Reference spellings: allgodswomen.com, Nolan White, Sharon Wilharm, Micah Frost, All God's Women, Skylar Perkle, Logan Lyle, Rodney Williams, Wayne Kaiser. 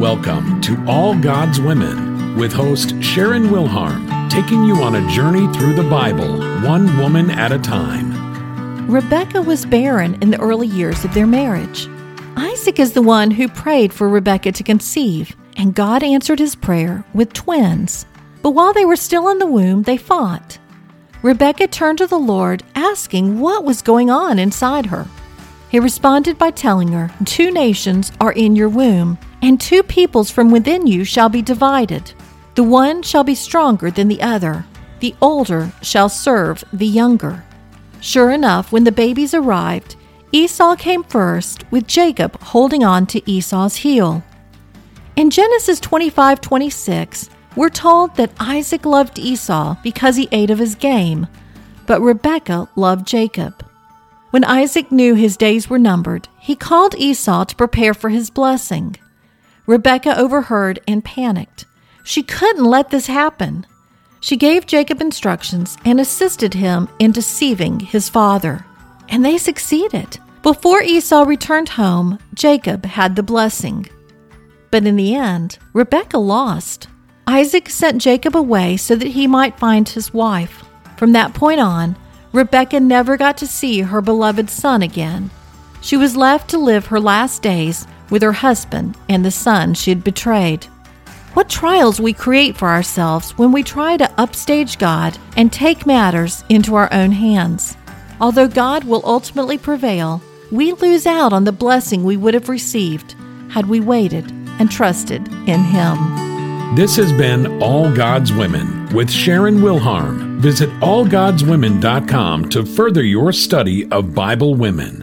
Welcome to All God's Women with host Sharon Wilharm, taking you on a journey through the Bible, one woman at a time. Rebekah was barren in the early years of their marriage. Isaac is the one who prayed for Rebekah to conceive, and God answered his prayer with twins. But while they were still in the womb, they fought. Rebekah turned to the Lord, asking what was going on inside her. He responded by telling her, "Two nations are in your womb, and two peoples from within you shall be divided. The one shall be stronger than the other. The older shall serve the younger." Sure enough, when the babies arrived, Esau came first, with Jacob holding on to Esau's heel. In Genesis 25:26, we're told that Isaac loved Esau because he ate of his game, but Rebekah loved Jacob. When Isaac knew his days were numbered, he called Esau to prepare for his blessing. Rebekah overheard and panicked. She couldn't let this happen. She gave Jacob instructions and assisted him in deceiving his father. And they succeeded. Before Esau returned home, Jacob had the blessing. But in the end, Rebekah lost. Isaac sent Jacob away so that he might find his wife. From that point on, Rebekah never got to see her beloved son again. She was left to live her last days with her husband and the son she had betrayed. What trials we create for ourselves when we try to upstage God and take matters into our own hands. Although God will ultimately prevail, we lose out on the blessing we would have received had we waited and trusted in Him. This has been All God's Women with Sharon Wilharm. Visit allgodswomen.com to further your study of Bible women.